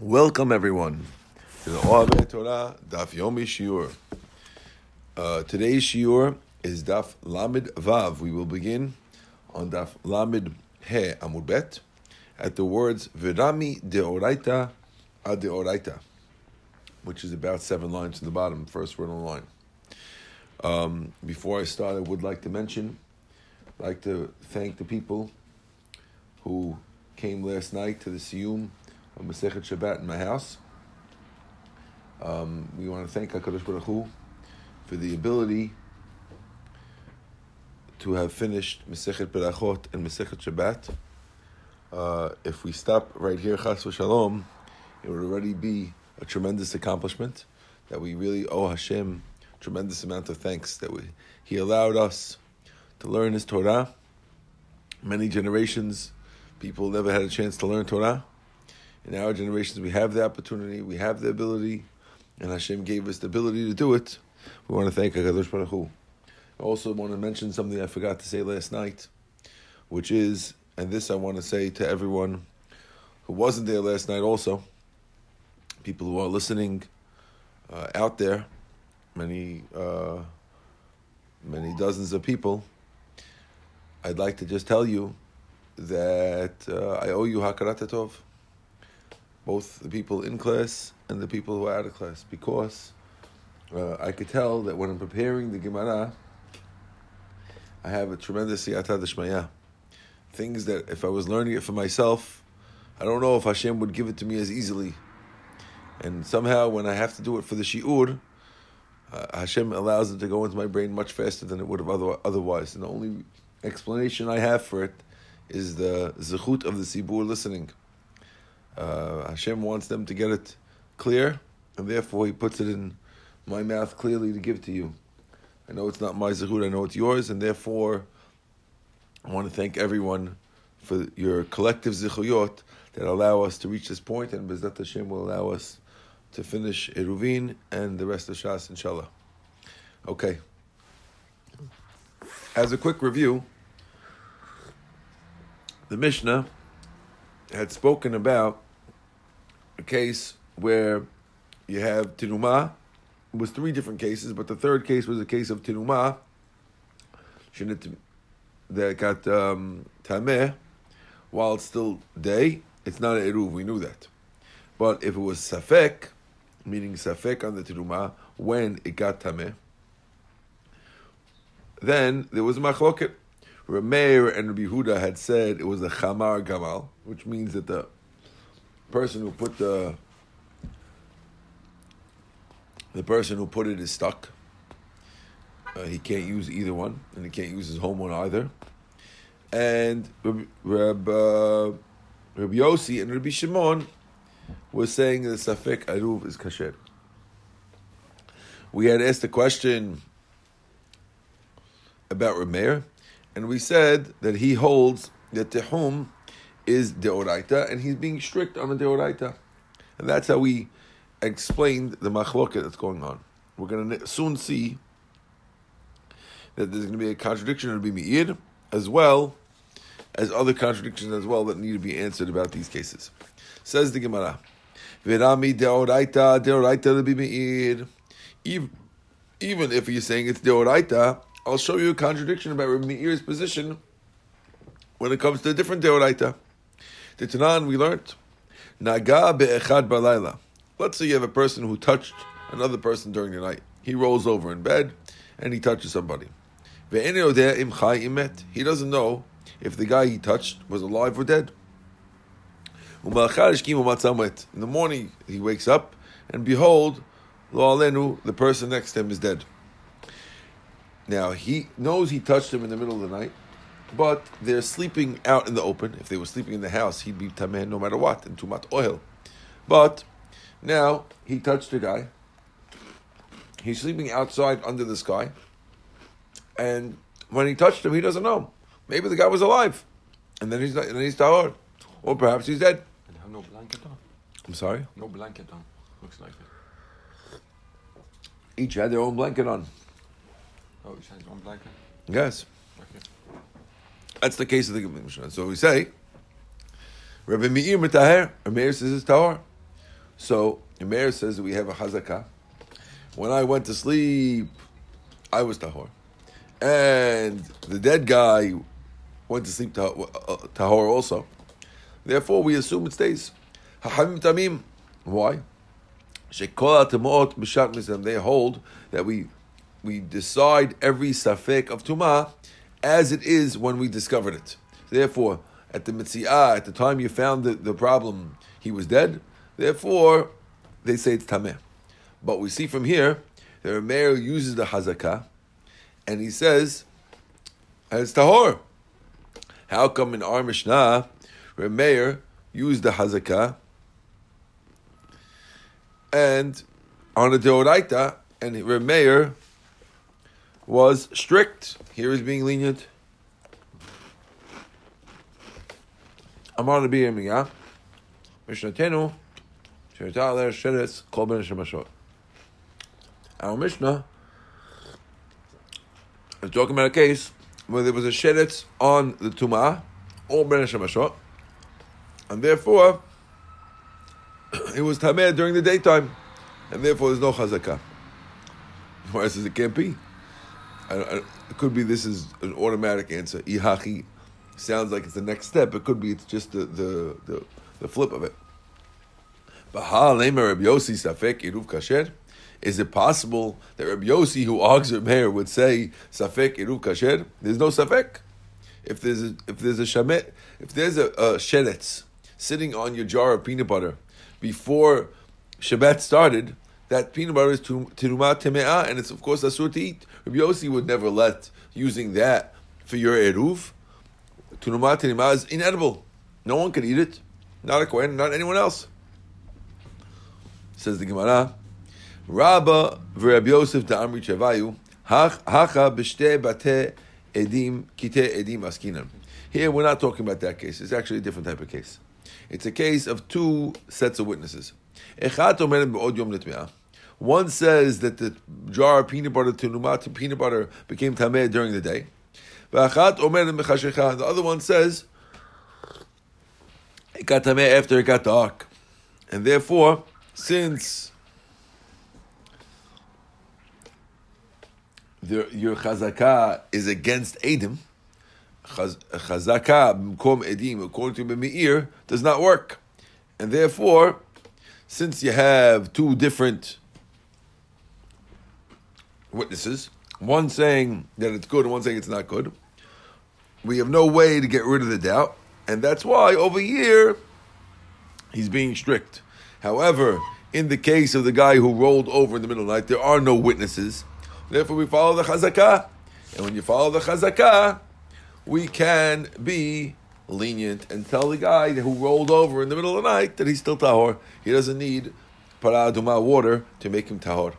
Welcome everyone to the Ohavei Torah Daf Yomi Shiur. Today's Shiur is Daf Lamed Vav. We will begin on Daf Lamed He Amud Bet at the words V'rami deoraita ad deoraita, which is about 7 lines to the bottom, first word on the line. Before I start, I would like to mention, I'd like to thank the people who came last night to the Siyum on Masechet Shabbat in my house. We want to thank HaKadosh Baruch Hu for the ability to have finished Masechet Berachot and Masechet Shabbat. If we stop right here, Chas v'Shalom, it would already be a tremendous accomplishment that we really owe Hashem a tremendous amount of thanks that He allowed us to learn His Torah. Many generations, people never had a chance to learn Torah. In our generations, we have the opportunity, we have the ability, and Hashem gave us the ability to do it. We want to thank HaKadosh Baruch Hu. I also want to mention something I forgot to say last night, which is, and this I want to say to everyone who wasn't there last night also, people who are listening out there, many dozens of people, I'd like to just tell you that I owe you Hakarat Tov. Both the people in class and the people who are out of class, because I could tell that when I'm preparing the Gemara, I have a tremendous siyata d'shmaya. Things that if I was learning it for myself, I don't know if Hashem would give it to me as easily. And somehow when I have to do it for the shi'ur, Hashem allows it to go into my brain much faster than it would have otherwise. And the only explanation I have for it is the zichut of the sibur listening. Hashem wants them to get it clear, and therefore He puts it in my mouth clearly to give to you. I know it's not my zechut, I know it's yours, and therefore I want to thank everyone for your collective zechuyot that allow us to reach this point, and Bezat Hashem will allow us to finish Eruvin and the rest of Shas, inshallah. Okay. As a quick review, the Mishnah had spoken about a case where you have Tenuma. It was 3 different cases, but the third case was a case of Tenuma that got Tameh while it's still day. It's not an Eruv, we knew that. But if it was Safek, meaning Safek on the Tenuma, when it got Tameh, then there was Machloket. Reb Meir and Rabbi Yehuda had said it was a chamar gamal, which means that the person who put it is stuck. He can't use either one, and he can't use his home one either. And Rabbi Yossi and Rabbi Shimon were saying that Safek Eruv is Kasher. We had asked the question about Reb Meir, and we said that he holds that Tehum is Deoraita, and he's being strict on a Deoraita. And that's how we explained the Machloket that's going on. We're going to soon see that there's going to be a contradiction in Reb Meir, as well as other contradictions as well that need to be answered about these cases. Says the Gemara, V'rami deoraita, deoraita Reb Meir. Even if you're saying it's Deoraita, I'll show you a contradiction about Reb Meir's position when it comes to a different Deoraita. The Tanan we learned, Naga be'echad balayla. Let's say you have a person who touched another person during the night. He rolls over in bed and he touches somebody. Ve'en yodeh im chai im met. He doesn't know if the guy he touched was alive or dead. U'malachar ishkim u'matzam met. In the morning he wakes up and behold, lo alenu, the person next to him is dead. Now, he knows he touched him in the middle of the night, but they're sleeping out in the open. If they were sleeping in the house, he'd be tameh no matter what, and tumat oil. But now, he touched the guy. He's sleeping outside under the sky. And when he touched him, he doesn't know. Maybe the guy was alive. And then he's Tahor. Or perhaps he's dead. And have no blanket on. I'm sorry? No blanket on. Looks like it. Each had their own blanket on. Oh, he has one blanket? Yes. Okay. That's the case of the Mishnah. So we say, Rabbi Meir Tahor. Meir says it's Tahor. So the Meir says that we have a Hazakah. When I went to sleep, I was Tahor. And the dead guy went to sleep Tahor also. Therefore, we assume it stays. Hachamim Tamim. Why? Shekol HaTemot B'shat Mizem. They hold that we decide every Safek of Tumah as it is when we discovered it. Therefore, at the Mitziah, at the time you found the problem, he was dead. Therefore, they say it's Tameh. But we see from here, the Reb Meir uses the Hazakah, and he says, it's Tahor. How come in our Mishnah, Reb Meir used the Hazakah, and on the Deoraita, and Reb Meir was strict. Here is being lenient. Amar Rabbi Yirmiyah, Mishnah Tenuma, Shedetz, B'nei Shemashot. Our Mishnah is talking about a case where there was a Shedetz on the Tumah or B'nei Shemashot, and therefore it was Tameh during the daytime, and therefore there's no Chazakah. Whereas it can't be. It could be this is an automatic answer. Ihachi sounds like it's the next step. It could be it's just the flip of it. Baha Lema Rabbi Yossi Safek Eruv Kasher. Is it possible that Rabbi Yossi, who argues with Meir, would say Safek Eruv Kasher? There's no Safek. If there's a Shedetz sitting on your jar of peanut butter before Shabbat started, that peanut butter is terumah teme'ah, and it's of course asur to eat. Rabbi Yossi would never let using that for your eruv. Terumah teme'ah is inedible; no one can eat it, not a kohen, not anyone else. Says the Gemara, Rabba v'Rabbi Yosef da'amri chevayu hacha b'shtei batei edim kitei edim askinan. Here we're not talking about that case. It's actually a different type of case. It's a case of two sets of witnesses. One says that the jar of peanut butter became tameh during the day. The other one says it got tameh after it got dark, and therefore, since your chazakah is against Edim, Chazakah b'mkom Edim, according to Reb Meir, does not work, and therefore, since you have two different witnesses, one saying that it's good and one saying it's not good, we have no way to get rid of the doubt, and that's why over here he's being strict. However, in the case of the guy who rolled over in the middle of the night, there are no witnesses. Therefore, we follow the Chazakah, and when you follow the Chazakah, we can be lenient and tell the guy who rolled over in the middle of the night that he's still tahor. He doesn't need paraduma water to make him tahor.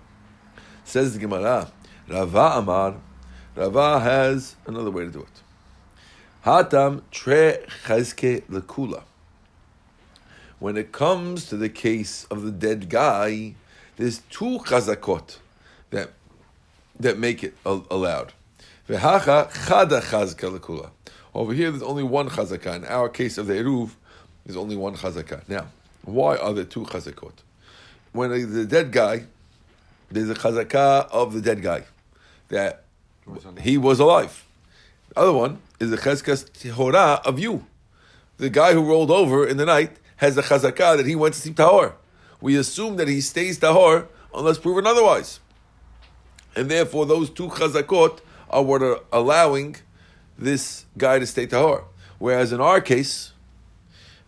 Says the Gemara, Rava Amar. Rava has another way to do it. Hatam tre chazke lekula. When it comes to the case of the dead guy, there's two chazakot that make it allowed. V'hacha chada chazke lekula. Over here, there's only one chazakah. In our case of the Eruv, there's only one chazakah. Now, why are there two chazakot? When the dead guy, there's a chazakah of the dead guy, that he was alive. The other one is the chazkas tehora of you. The guy who rolled over in the night has a chazakah that he went to sleep tahor. We assume that he stays tahor unless proven otherwise. And therefore, those two chazakot are what are allowing this guy to stay tahor. Whereas in our case,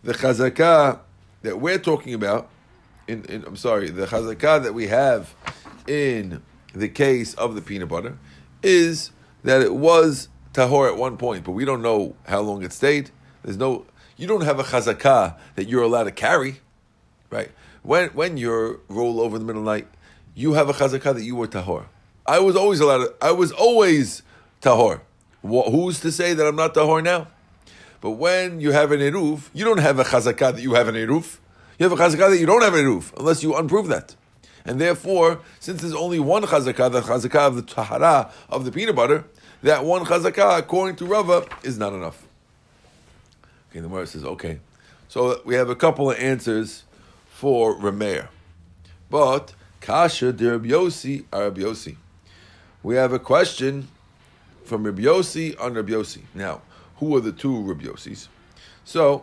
the chazakah that we're talking about, the chazakah that we have in the case of the peanut butter is that it was tahor at one point, but we don't know how long it stayed. You don't have a chazakah that you're allowed to carry, right? When you roll over in the middle of the night, you have a chazakah that you were tahor. I was always tahor. Who's to say that I'm not tahor now? But when you have an eruv, you don't have a chazakah that you have an eruv. You have a chazakah that you don't have an eruv, unless you unprove that. And therefore, since there's only one chazakah, the chazakah of the tahara, of the peanut butter, that one chazakah, according to Rava, is not enough. Okay, the Gemara says, okay. So we have a couple of answers for Reb Meir. But Kasha de Rabbi Yossi are Rabbi Yossi. We have a question from Rabbi Yossi on Rabbi Yossi. Now, who are the two Rabbi Yossis? So,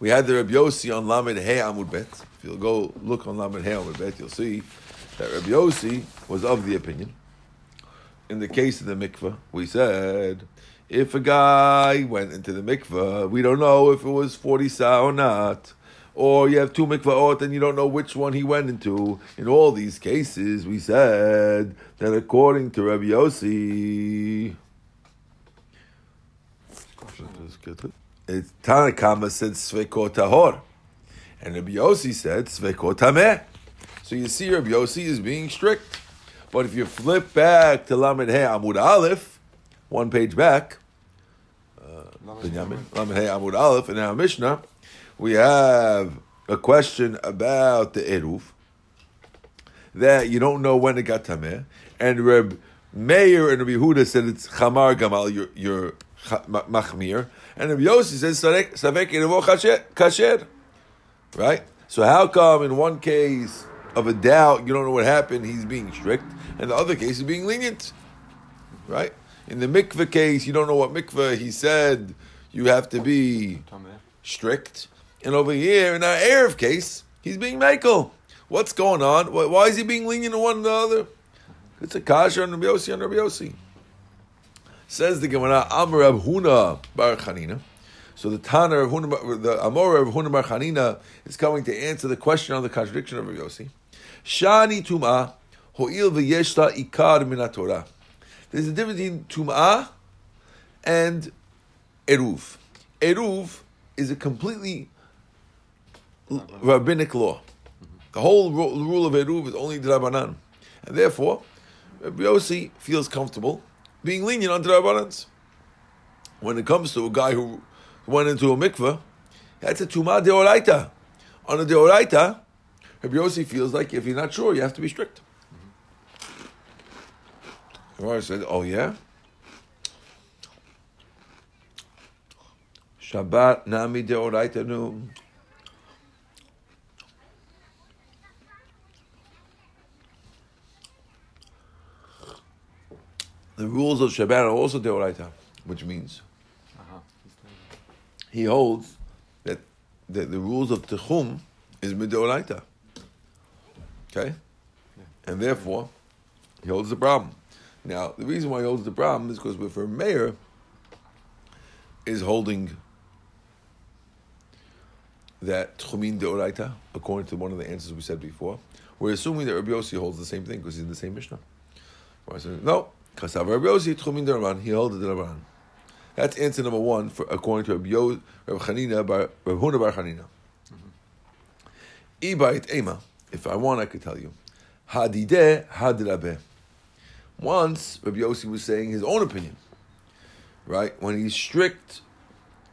we had the Rabbi Yossi on Lamed He Amud Bet. If you'll go look on Lamed He Amud Bet, you'll see that Rabbi Yossi was of the opinion. In the case of the mikveh, we said, if a guy went into the mikveh, we don't know if it was 40 sa or not, or you have two mikvahot and you don't know which one he went into. In all these cases, we said that according to Rabbi Yossi, it's Tana Kama said Sveko Tahor, and Rabbi Yossi said Sveko Tameh. So you see, Rabbi Yossi is being strict. But if you flip back to Lamed Hei Amud Aleph, one page back, Lamed Hei Amud Aleph, in our Mishnah, we have a question about the Eruv, that you don't know when it got Tameh, and Reb Meir and Rabbi Yehuda said it's Chamar Gamal, your Machmir, and Rabbi Yossi says Safek Eruvo Kasher. Right? So how come in one case of a doubt, you don't know what happened, he's being strict, and the other case is being lenient, right? In the mikveh case, you don't know what mikveh, he said you have to be strict. And over here, in our Erev case, he's being Michael. What's going on? Why is he being lenient to one another? It's a kasha on Rabbi Yossi, Says the Gemara, Amar Rav Huna Bar Chanina. So the Tana of Huna, the Amor of Huna Bar Chanina is coming to answer the question on the contradiction of Rabbi Yossi. Shani Tum'ah. Ho'il v'yeshta ikar min Torah. There's a difference between Tum'ah and Eruv. Eruv is a completely rabbinic law. The whole rule of Eruv is only D'Rabanan. And therefore, Rabbi Yossi feels comfortable being lenient on D'Rabanans. When it comes to a guy who went into a mikveh, that's a Tum'ah Deoraita. On a Deoraita, Rabbi Yossi feels like if you're not sure, you have to be strict. Gemara said, oh yeah? Shabbat nami deoraita nu. The rules of Shabbat are also deoraita, which means he holds that the rules of Tehum is mideoraita. Okay? Yeah. And therefore, he holds the problem. Now, the reason why he holds the problem is because if Reb Meir is holding that Tchumin Deoraita, according to one of the answers we said before, we're assuming that Rabbi Yossi holds the same thing because he's in the same Mishnah. Well, I said, no, Kasav Rabbi Yossi Tchumin Deoraita, he holds the Deoraita. That's answer number one for according to Reb Huna Bar Chanina. Ibayit Ema, if I want, I could tell you. Hadideh Hadrabeh. Once, Rabbi Yossi was saying his own opinion, right? When he's strict,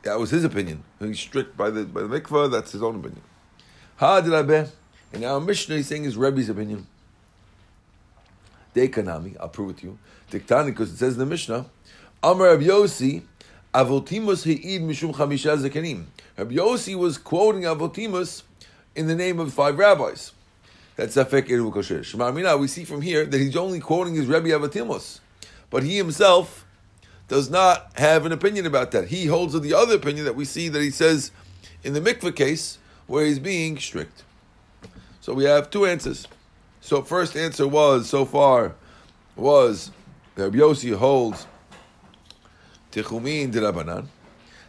that was his opinion. When he's strict by the mikveh, that's his own opinion. Ha-dirabe, and our Mishnah is saying his Rebbe's opinion. Dekanami, I'll prove it to you. Diktani, because it says in the Mishnah, Amar Rabbi Yossi, Avotimus he'id mishum chamisha zakenim. Rabbi Yossi was quoting Avotimus in the name of 5 rabbis. That's Safek Eruv Kasher. Shema Amina, we see from here that he's only quoting his Rebbe Avotimus. But he himself does not have an opinion about that. He holds the other opinion that we see that he says in the mikveh case where he's being strict. So we have two answers. So first answer was that Rabbi Yossi holds Tichumin D'Rabanan.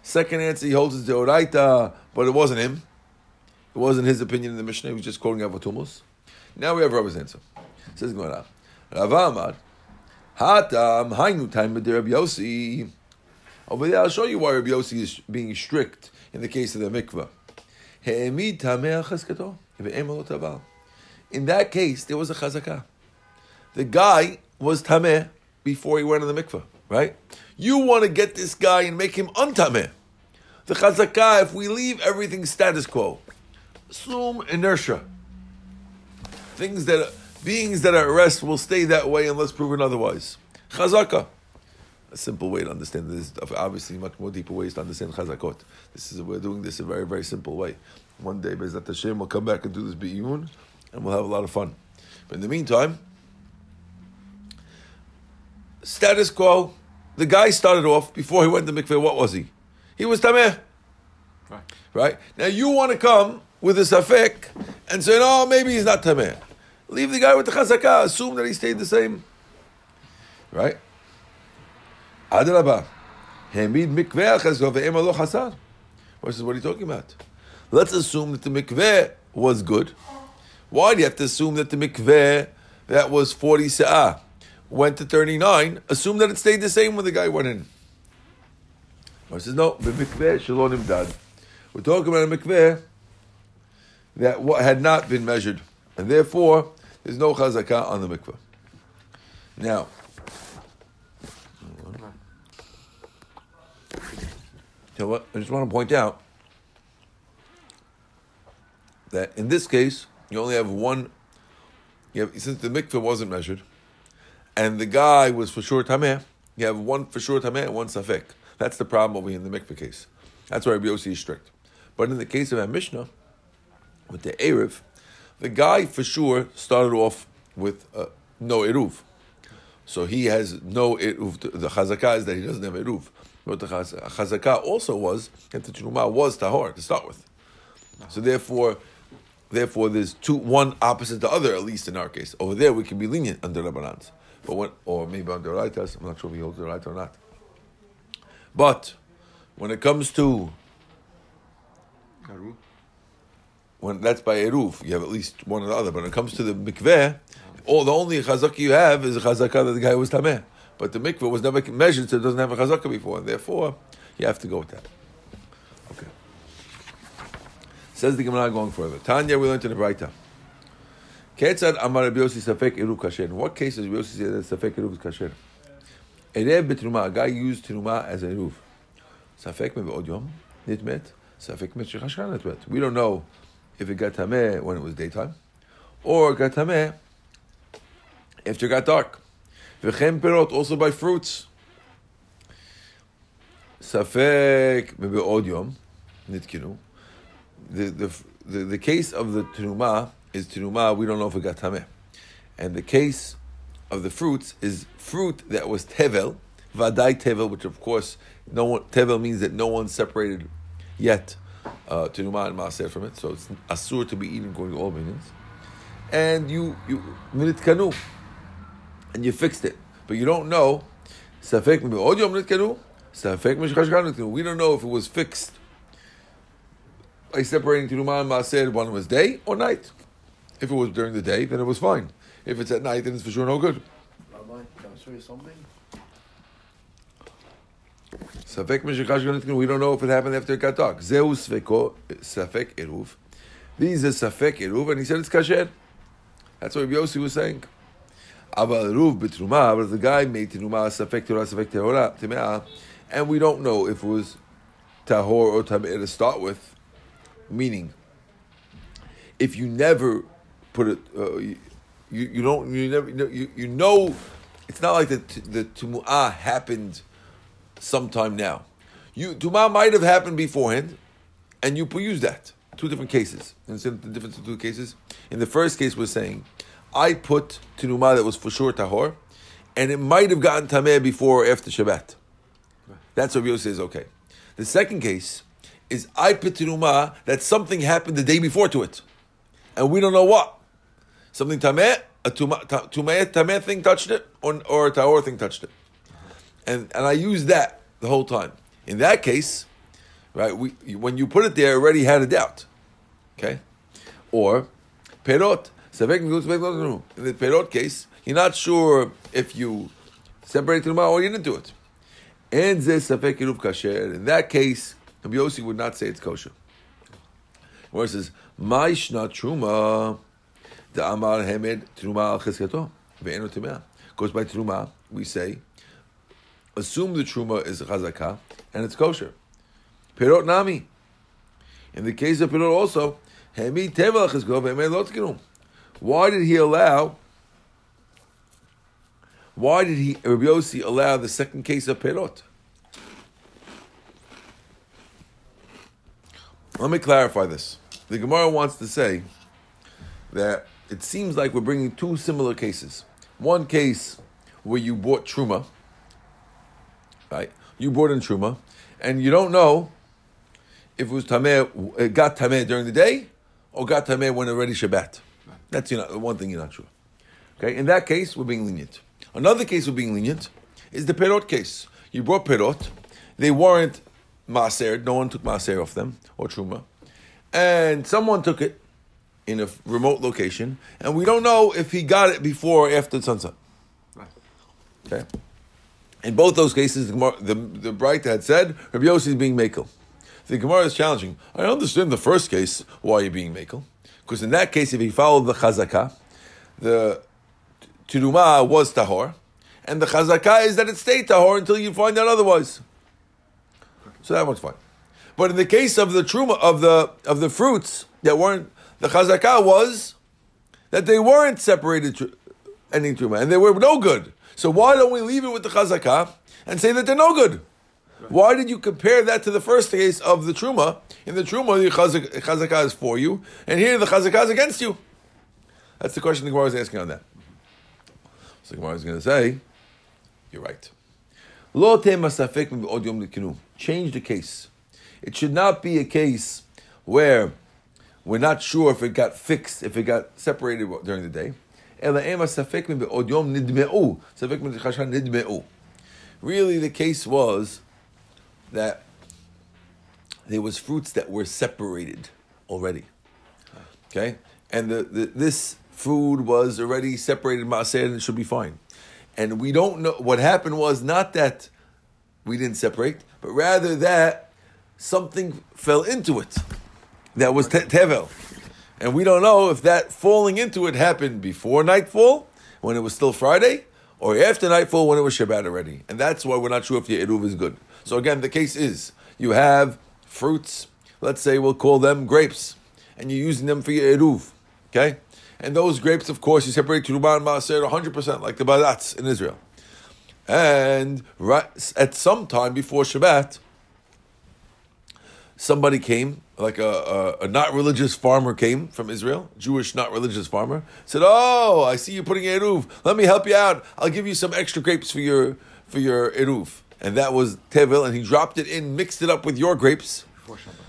Second answer, he holds his Deoraita, but it wasn't him. It wasn't his opinion in the Mishnah. He was just quoting Avotimus. Now we have Rava's answer. It says Gemara, Rava Amar, Hatam Hainu Time with Rabbi Yossi. Over there, I'll show you why Rabbi Yossi is being strict in the case of the mikveh. He'emid Tameh Chazkato ve'em lo Taval. In that case, there was a Chazakah. The guy was Tameh before he went to the mikveh, right? You want to get this guy and make him untameh. The Chazakah, if we leave everything status quo, assume inertia. Beings that are at rest will stay that way unless proven otherwise. Chazakah. a simple way to understand this. Obviously, much more deeper ways to understand Chazakot. This is we're doing this a very, very simple way. One day, Bezat Hashem, we'll come back and do this B'iyun, and we'll have a lot of fun. But in the meantime, status quo, the guy started off, before he went to mikveh, what was he? He was Tameh. Right? Now you want to come with a Safek and say, no, maybe he's not Tameh. Leave the guy with the Chazakah, assume that he stayed the same. Right? Adrabah. Hamid mikveh chazakah ve'ema lo chasar. What are you talking about? Let's assume that the mikveh was good. Why do you have to assume that the mikveh that was 40 sa'ah went to 39? Assume that it stayed the same when the guy went in. He says, no, b'mikveh shelo nimdad. We're talking about a mikveh that had not been measured. And therefore, there's no chazakah on the mikveh. Now, so what, I just want to point out that in this case, you only have one, since the mikveh wasn't measured, and the guy was for sure tameh, you have one for sure tameh and one safek. That's the problem over here in the mikveh case. That's why Rabbi Yossi is strict. But in the case of our Mishnah, with the Eruv, the guy for sure started off with no Eruv. So he has no Eruv. The Chazakah is that he doesn't have Eruv. But the Chazakah also was that the Tenuma was Tahor to start with. So therefore there's one opposite the other, at least in our case. Over there we can be lenient under Rabbanans. Or maybe on Deoraita, I'm not sure if he holds Deoraita or not. But when it comes to Eruv, when that's by Eruv, you have at least one or the other. But when it comes to the mikveh, the only chazakah you have is a chazakah that the guy was tameh. But the mikveh was never measured, so it doesn't have a chazakah before, and therefore you have to go with that. Okay. Says the Gemara going further. Tanya, we learned in the Deoraita. Ketzad amar Rabbi Yossi safek Eruv kasher. In what cases Rabbi Yossi says that safek Eruv is kasher? Erev b'terumah, a guy used terumah as an eruv. Safek maybe od yom nitmet. Safek mit shechashkan nitmet. We don't know if it got tameh when it was daytime, or it got tameh after it got dark. V'chem perot, also by fruits. Safek maybe od yom nitkinu. The case of the terumah is terumah. We don't know if it got tameh, and the case of the fruits is fruit that was tevel, vadai tevel, which of course no one, tevel means that no one separated yet tenuma and maaser from it, so it's asur to be eaten according to all opinions. And you minitkanu, and you fixed it, but you don't know. Safek mi'odyom minitkanu, safek mishkashkan minitkanu. We don't know if it was fixed by separating tenuma and maaser. One was day or night. If it was during the day, then it was fine. If it's at night, then it's for sure no good. Rabbi, can I show you something? We don't know if it happened after it got dark. Zeu sveko safek eruv. These are safek eruv, and he said it's kasher. That's what Yossi was saying. Abal eruv b'terumah, but the guy made terumah safek terumah teme'ah, and we don't know if it was tahor or tameh to start with. Meaning, if you never put it. You know, it's not like the Tumu'ah happened sometime now. Tumu'ah might have happened beforehand, and you used that. Two different cases. And the difference in two cases. In the first case, we're saying, I put Tenuma that was for sure Tahor, and it might have gotten Tameh before or after Shabbat. That's what Yosef says, okay. The second case is, I put Tenuma that something happened the day before to it, and we don't know what. Something tameh, a tameh thing touched it, or a tahor thing touched it, and I used that the whole time. In that case, right? When you put it there, already had a doubt, okay? Or perot, in the perot case, you're not sure if you separated them out or you didn't do it. And safek eruv kasher. In that case, Rabbi Yossi would not say it's kosher. Where it says ma'ishna truma. The Amar Hemed Terumah al Cheskato Ve'eno Temeah. Goes by Terumah, we say, assume the Terumah is Chazakah and it's kosher. Perot Nami. In the case of Perot also, Hemi Tevel al Cheskato Ve'emeh Lotkinu. Why did he allow Why did Rabbi Yossi allow the second case of perot? Let me clarify this. The Gemara wants to say that it seems like we're bringing two similar cases. One case where you bought truma, right? You bought in truma, and you don't know if it was tameh, it got tameh during the day, or got tameh when already Shabbat. That's one thing you're not sure. Okay, in that case, we're being lenient. Another case we're being lenient is the perot case. You brought perot, they weren't maaser, no one took maaser off them, or truma, and someone took it in a remote location, and we don't know if he got it before or after sunset. Right. Okay. In both those cases, the Braita had said, Rabbi Yossi is being mekel. The Gemara is challenging. I understand the first case, why you're being mekel. Because in that case, if he followed the Chazakah, the Terumah was Tahor, and the Chazakah is that it stayed Tahor until you find out otherwise. So that one's fine. But in the case of the Terumah, of the fruits that weren't, the Chazakah was that they weren't separated any Terumah, and they were no good. So why don't we leave it with the Chazakah and say that they're no good? Right. Why did you compare that to the first case of the Terumah? In the Terumah, the Chazakah is for you, and here the Chazakah is against you. That's the question the Gemara is asking on that. So the Gemara is going to say, you're right. Change the case. It should not be a case where we're not sure if it got fixed, if it got separated during the day. Really, the case was that there was fruits that were separated already. Okay? And this food was already separated maaser, and it should be fine. And we don't know, what happened was not that we didn't separate, but rather that something fell into it that was tevel. And we don't know if that falling into it happened before nightfall, when it was still Friday, or after nightfall when it was Shabbat already. And that's why we're not sure if your Eruv is good. So again, the case is, you have fruits, let's say we'll call them grapes, and you're using them for your Eruv, okay? And those grapes, of course, you separate Terumah and Maaser 100%, like the Badatz in Israel. And at some time before Shabbat, somebody came, like a not-religious farmer came from Israel, Jewish not-religious farmer, said, oh, I see you putting Eruv. Let me help you out. I'll give you some extra grapes for your Eruv. And that was Tevel, and he dropped it in, mixed it up with your grapes. Before Shabbat.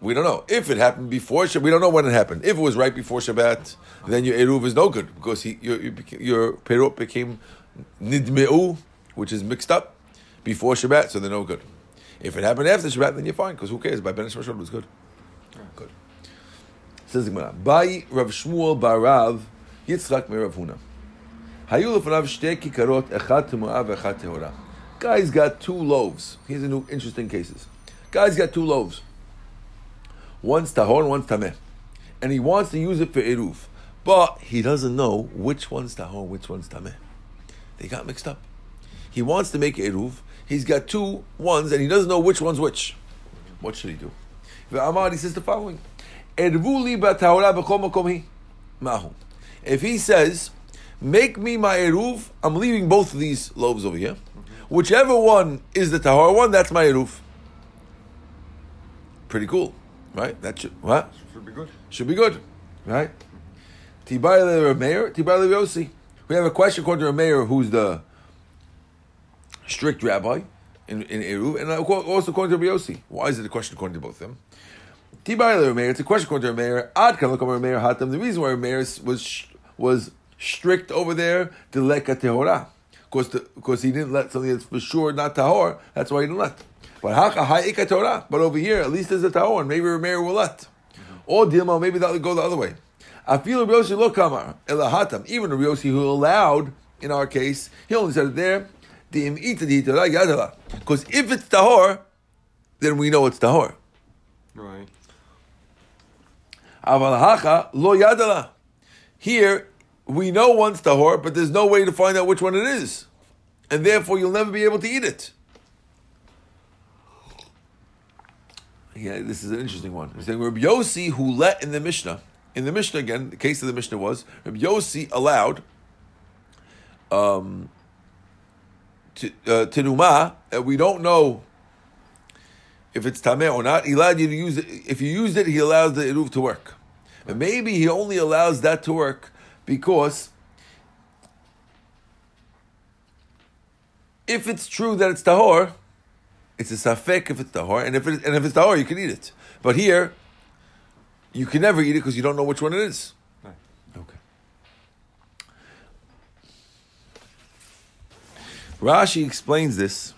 We don't know. If it happened before Shabbat, we don't know when it happened. If it was right before Shabbat, then your Eruv is no good, because your perot became nidme'u, which is mixed up, before Shabbat, so they're no good. If it happened after Shabbat, then you're fine, because who cares? By B'nei Shemashot, it was good. Good. Says the Gemara, Bai Rav Shmuel Barav Yitzchak Merav Huna. Hayu lefanav shtei kikarot, echad temu'ah v'echad tehorah. Guy's got two loaves. Here's a new interesting cases. Guy's got two loaves. One's tahor and one's tameh. And he wants to use it for eruv. But he doesn't know which one's tahor, which one's tameh. They got mixed up. He wants to make eruv. He's got two ones, and he doesn't know which one's which. What should he do? V'amar, he says the following. If he says, make me my eruv, I'm leaving both of these loaves over here. Whichever one is the tahor one, that's my eruv. Pretty cool, right? That should, what? Should be good. Should be good, right? Tibai le Reb Meir, Tibai le Yossi. We have a question according to Reb Meir, who's the strict rabbi in Eruv, and also according to Rabbi Yossi. Why is it a question according to both of them? It's a question according to Reb Meir. The reason why Reb Meir was strict over there, because he didn't let something that's for sure not tahor, that's why he didn't let. But over here, at least there's a tahor, and maybe Reb Meir will let. Or Dilma, maybe that will go the other way. Even Rabbi Yossi, who allowed, in our case, he only said it there, because if it's tahor, then we know it's tahor. Right. Here, we know one's tahor, but there's no way to find out which one it is. And therefore, you'll never be able to eat it. Yeah, this is an interesting one. He's saying Rabbi Yossi, who let in the Mishnah. In the Mishnah, again, the case of the Mishnah was, Rabbi Yossi allowed Tenuma, we don't know if it's Tameh or not. He allowed you to use it. If you use it, he allows the Eruv to work. And maybe he only allows that to work because if it's true that it's Tahor, it's a Safek if it's Tahor, and if it's Tahor, you can eat it. But here, you can never eat it because you don't know which one it is. Right. Okay. Rashi explains this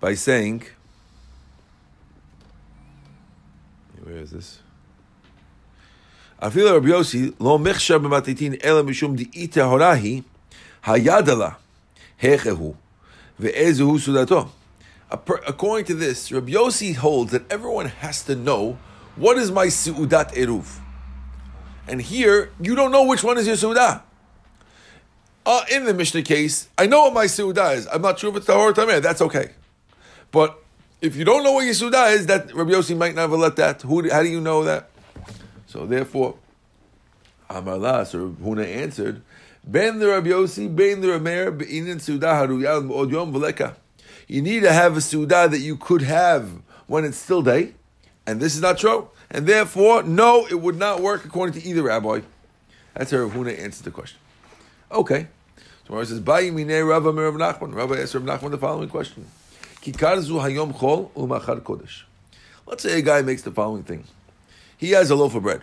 by saying, where is this? Afil Rabbi Yossi, lo mechsha b'matitin ela mishum di'ita horahi hayadala hechehu. According to this, Rabbi Yossi holds that everyone has to know what is my Seudat Eruv. And here, you don't know which one is your Seudah. In the Mishnah case, I know what my Seudah is. I'm not sure if it's Tahor or Tameh. That's okay. But if you don't know what your Seudah is, that Rabbi Yossi might never let that. How do you know that? So therefore, Amar La, so Reb Huna answered, Ben the Rabbi Yossi, Ben the Reb Meir, Be'inin Seudah Haruyal Me'od Yom V'leka. You need to have a Seudah that you could have when it's still day, and this is not true. And therefore, no, it would not work according to either rabbi. That's how Reb Huna answered the question. Okay. So it says, Ba'i minei Rava me'Rav Nachman. Rava asked Rav Nachman the following question. Kikar zu hayom chol u'machar kodesh. Let's say a guy makes the following thing. He has a loaf of bread.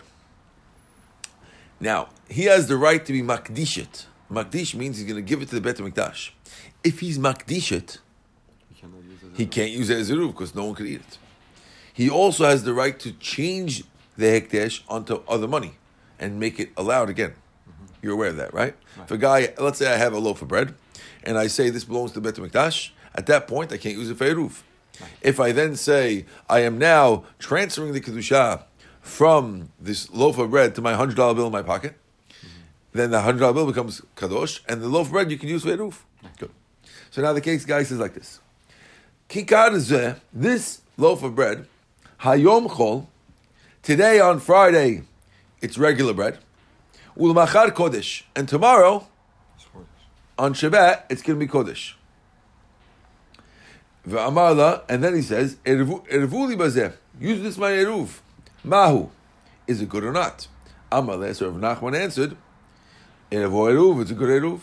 Now, he has the right to be makdishet. Makdish means he's going to give it to the Beit HaMikdash. If he's makdishet, he can't use it as eruv because no one could eat it. He also has the right to change the hekdesh onto other money and make it allowed again. Mm-hmm. You're aware of that, right? If a guy, let's say I have a loaf of bread and I say this belongs to the Beit HaMikdash, at that point I can't use it for eruv. Right. If I then say I am now transferring the kedusha from this loaf of bread to my $100 bill in my pocket, mm-hmm. then the $100 bill becomes kadosh and the loaf of bread you can use for eruv. Right. Good. So now the case guy says like this. Kikar zeh, this loaf of bread, hayom chol, today on Friday, it's regular bread, ulmachar kodesh, and tomorrow, on Shabbat, it's going to be kodesh. Ve'amar la, and then he says, ervu li bazeh, use this my eruv, mahu, is it good or not? Amar la, so Rav Nachman answered, ervu eruv, it's a good eruv.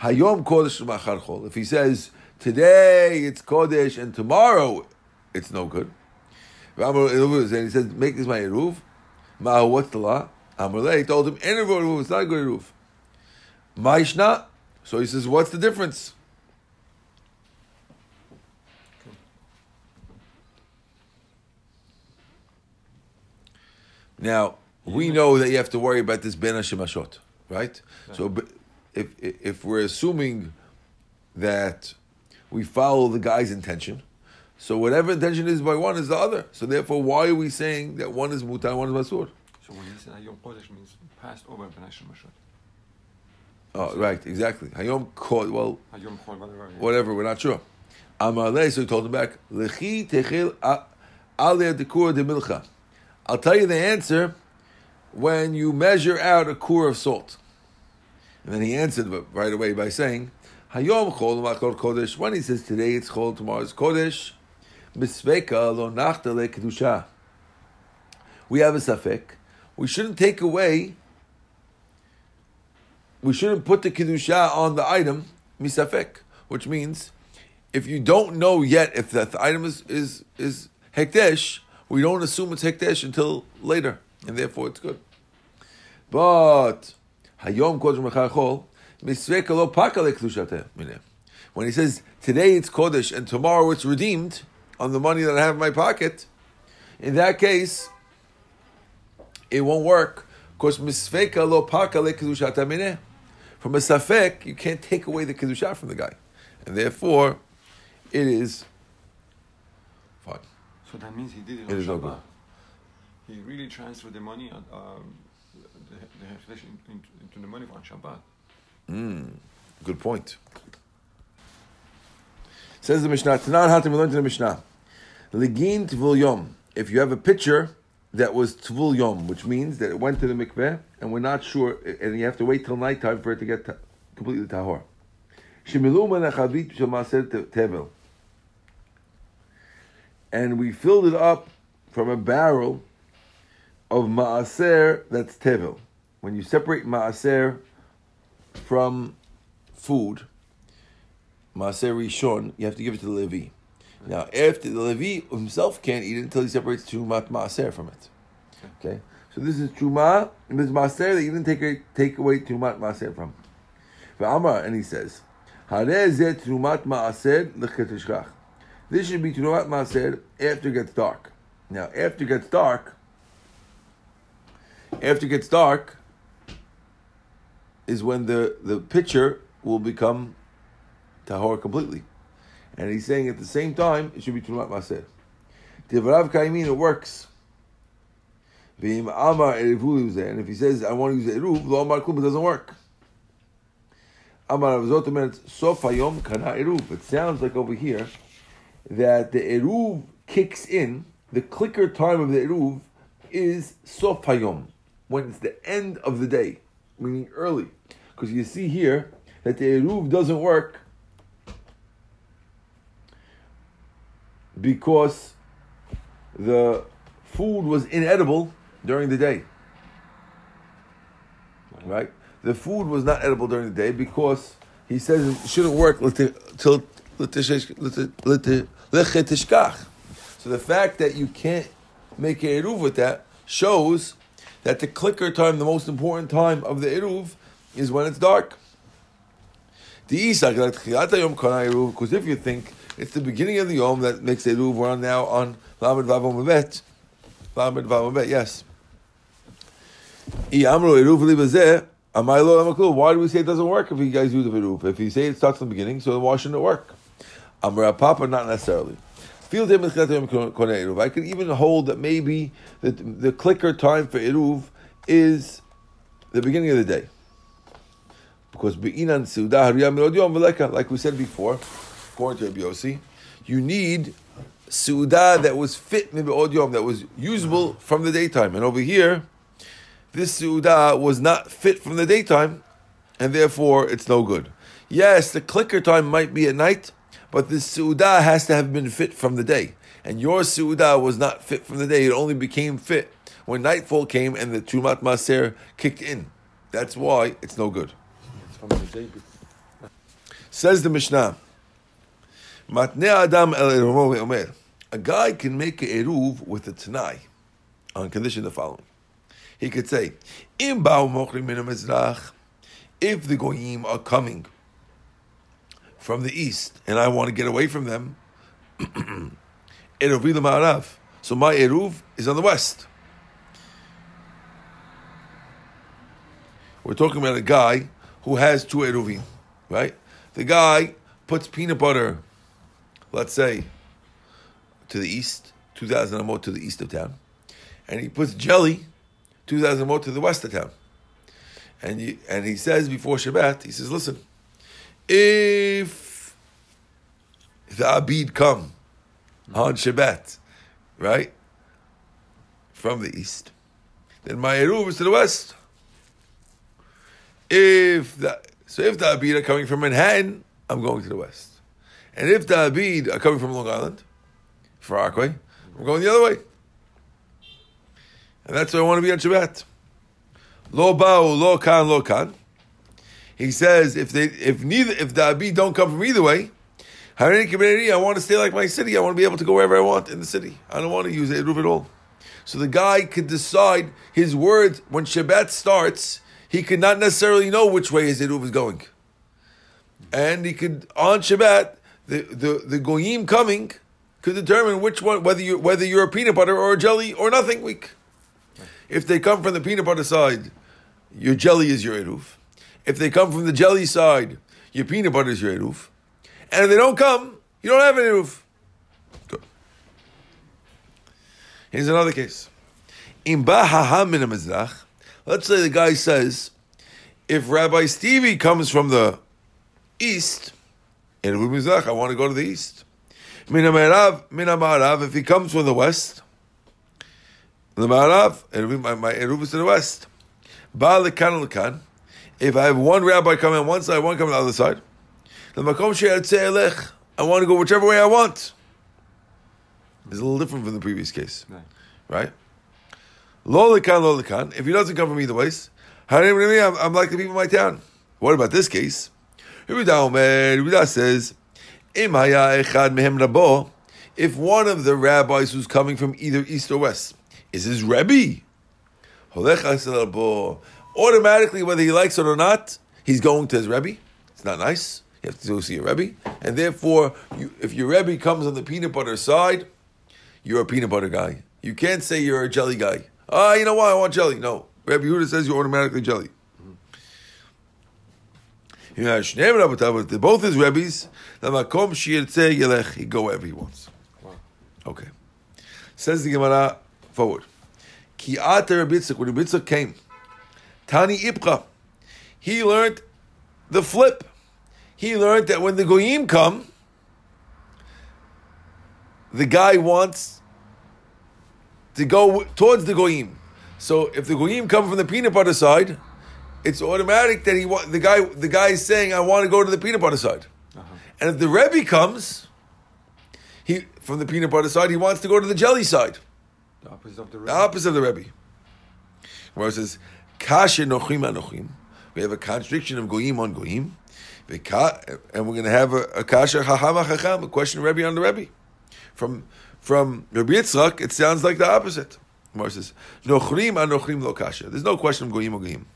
Hayom kodesh ulmachar chol, if he says, today it's Kodesh and tomorrow it's no good. And he says, make this my Eruv. Ma'ahu, what's the law? Amrullah told him, it's not a good Eruv. Ma'ishna. So he says, what's the difference? Now, we know that you have to worry about this B'nei Shemashot, right? So if we're assuming that we follow the guy's intention. So whatever intention is by one is the other. So therefore, why are we saying that one is mutar, one is masur? So when he said hayom kodesh means passed over B'nei Shemashot. Oh, right, exactly. Hayom kodesh, well, hayom kod, whatever, we're not sure. Amar le, so he told him back, lechi techil aleh dekura de milcha. I'll tell you the answer when you measure out a kur of salt. And then he answered right away by saying, Hayom chol machor kodesh. When he says today it's chol, tomorrow it's kodesh, misveka lo nachtale kedusha. We have a safek. We shouldn't take away. We shouldn't put the kedusha on the item misafek, which means if you don't know yet if that the item is hekdesh, we don't assume it's hekdesh until later, and therefore it's good. But hayom kodesh machor chol. When he says, today it's Kodesh and tomorrow it's redeemed on the money that I have in my pocket, in that case, it won't work. Because from a Safek, you can't take away the Kedusha from the guy. And therefore, it is fine. So that means he did it on Shabbat. He really transferred the money, into the money on Shabbat. Good point. Says the Mishnah, Tanan Hatim, we learned in the Mishnah, Legin Tvul Yom. If you have a pitcher that was Tvul Yom, which means that it went to the mikveh, and we're not sure, and you have to wait till nighttime for it to get completely tahor. And we filled it up from a barrel of ma'aser, that's tevel. When you separate ma'aser from food, ma'aser rishon, you have to give it to the Levi. Now, after the Levi himself can't eat it until he separates trumat ma'aser from it. Okay, so this is truma and this is ma'aser that you didn't take away trumat ma'aser from. V'amar, and he says, Hareh ze trumat ma'aser l'chetishkach. This should be trumat ma'aser after it gets dark. Now, after it gets dark is when the pitcher will become tahor completely. And he's saying at the same time, it should be trumat ma'aser. Tivarav kaimin, it works. V'im amar eruv, and if he says, I want to use eruv, lo amar klum, it doesn't work. Amar avzot means sof hayom kana eruv. It sounds like over here that the eruv kicks in. The clicker time of the Eruv is Sof Hayom, when it's the end of the day, meaning early. Because you see here that the Eruv doesn't work because the food was inedible during the day. Right? The food was not edible during the day because he says it shouldn't work till Lechetishkach. So the fact that you can't make an Eruv with that shows that the clicker time, the most important time of the Eruv, is when it's dark. Because if you think it's the beginning of the Yom that makes Eruv, we're on now on Lamed He Amud Bet. Lamed He Amud Bet, yes. Why do we say it doesn't work if you guys do the Eruv? If you say it starts from the beginning, so why shouldn't it work? Amar Papa, not necessarily. I could even hold that maybe the clicker time for Eruv is the beginning of the day. Because like we said before, according to Rabbi Yossi, you need Su'udah that was fit, that was usable from the daytime. And over here, this Su'udah was not fit from the daytime, and therefore it's no good. Yes, the clicker time might be at night, but the su'udah has to have been fit from the day. And your su'udah was not fit from the day. It only became fit when nightfall came and the trumat maser kicked in. That's why it's no good. It's from the day before. Says the Mishnah, Matnei Adam el Eruv Omer. A guy can make an Eruv with a Tanai on condition the following. He could say, Im ba'u mochrim min ha-mizrach, if the goyim are coming from the east, and I want to get away from them, Eruv l'ma'arav. So my Eruv is on the west. We're talking about a guy who has two Eruvim, right? The guy puts peanut butter, let's say, to the east, 2,000 amot to the east of town, and he puts jelly, 2,000 amot to the west of town. And he says before Shabbat, he says, listen, if the Abid come on Shabbat, right, from the east, then my Eruv is to the west. If the Abid are coming from Manhattan, I'm going to the west. And if the Abid are coming from Long Island, Farakway, I'm going the other way. And that's where I want to be on Shabbat. Lo ba'u, lo kan, lo kan. He says, if the Abi don't come from either way, I want to stay like my city. I want to be able to go wherever I want in the city. I don't want to use Eruv at all. So the guy could decide his words when Shabbat starts. He could not necessarily know which way his Eruv is going, and he could on Shabbat the goyim coming could determine which one, whether you're a peanut butter or a jelly or nothing week. If they come from the peanut butter side, your jelly is your Eruv. If they come from the jelly side, your peanut butter is your Eruv. And if they don't come, you don't have an Eruv. Good. Here's another case. Let's say the guy says, if Rabbi Stevie comes from the east, I want to go to the east. If he comes from the west, my Eruv is to the west. If I have one rabbi come on one side, one come on the other side, I want to go whichever way I want. It's a little different from the previous case. Right? Lo lekan, lo lekan. If he doesn't come from either ways, I'm like the people in my town. What about this case? Rabbi says, if one of the rabbis who's coming from either east or west is his Rebbe, automatically, whether he likes it or not, he's going to his Rebbe. It's not nice. You have to go see your Rebbe. And therefore, if your Rebbe comes on the peanut butter side, you're a peanut butter guy. You can't say you're a jelly guy. You know why I want jelly. No. Rebbe Yehuda says you're automatically jelly. Mm-hmm. Both his Rebbes, he'd go wherever he wants. Wow. Okay. Says the Gemara forward. When Rabbi Yitzchak came, Tani Ipcha, he learned the flip. He learned that when the Goyim come, the guy wants to go towards the Goyim. So if the Goyim come from the peanut butter side, it's automatic that the guy is saying, I want to go to the peanut butter side. Uh-huh. And if the Rebbe comes, he from the peanut butter side, he wants to go to the jelly side. The opposite of the Rebbe. The opposite of the Rebbe. Where it says, Kasher nochim anochim. We have a constriction of goyim on goyim. And we're going to have a kasha hacham hacham, a question Rebbe on the Rebbe. From Rabbi Yitzchak, it sounds like the opposite. Gemara says, "Nochrim anochrim lo kasha." There's no question of goyim or goyim.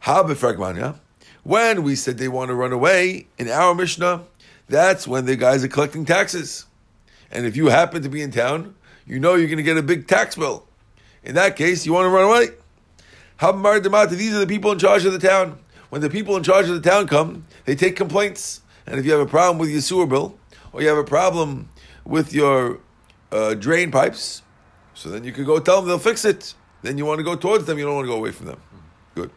Ha befragmanya. When we said they want to run away in our Mishnah, that's when the guys are collecting taxes. And if you happen to be in town, you know you're going to get a big tax bill. In that case, you want to run away. Ha b'mar d'mata. These are the people in charge of the town. When the people in charge of the town come, they take complaints. And if you have a problem with your sewer bill, or you have a problem with your drain pipes, so then you can go tell them, they'll fix it. Then you want to go towards them, you don't want to go away from them. Good.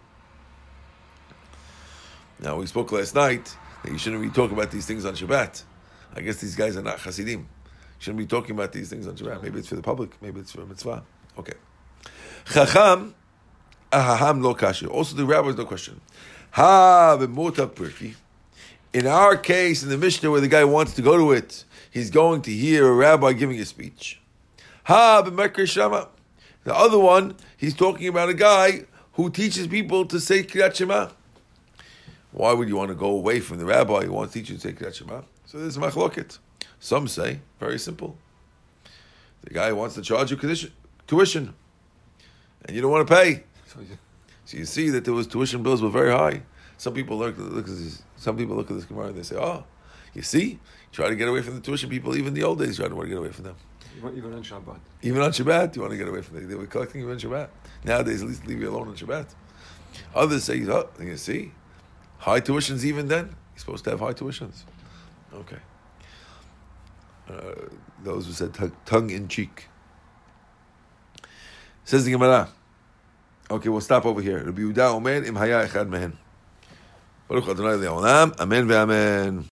Now, we spoke last night that you shouldn't be talking about these things on Shabbat. I guess these guys are not Hasidim. Shouldn't be talking about these things on Shabbat. Maybe it's for the public. Maybe it's for a mitzvah. Okay. Chacham, ahaham lo kasher. Also, the rabbis, no question. In our case, in the Mishnah where the guy wants to go to it, he's going to hear a rabbi giving a speech. The other one, he's talking about a guy who teaches people to say Kriyat Shema. Why would you want to go away from the rabbi who wants to teach you to say Kriyat Shema? So there's Machloket. Some say, very simple. The guy wants to charge you tuition, and you don't want to pay. So you see that those tuition bills were very high. Some people look at this Gemara and they say, "Oh, you see, try to get away from the tuition people. Even in the old days, you don't want to get away from them. Even on Shabbat. Even on Shabbat, you want to get away from them. They were collecting even on Shabbat. Nowadays, at least leave you alone on Shabbat." Others say, "Oh, you see, high tuitions. Even then, you're supposed to have high tuitions." Okay. Those who said tongue in cheek. Says the Gemara. Okay, we'll stop over here. Rabbi Yehuda omer im haya echad mehen. Baruch Adonai le'olam. Amen ve'amen.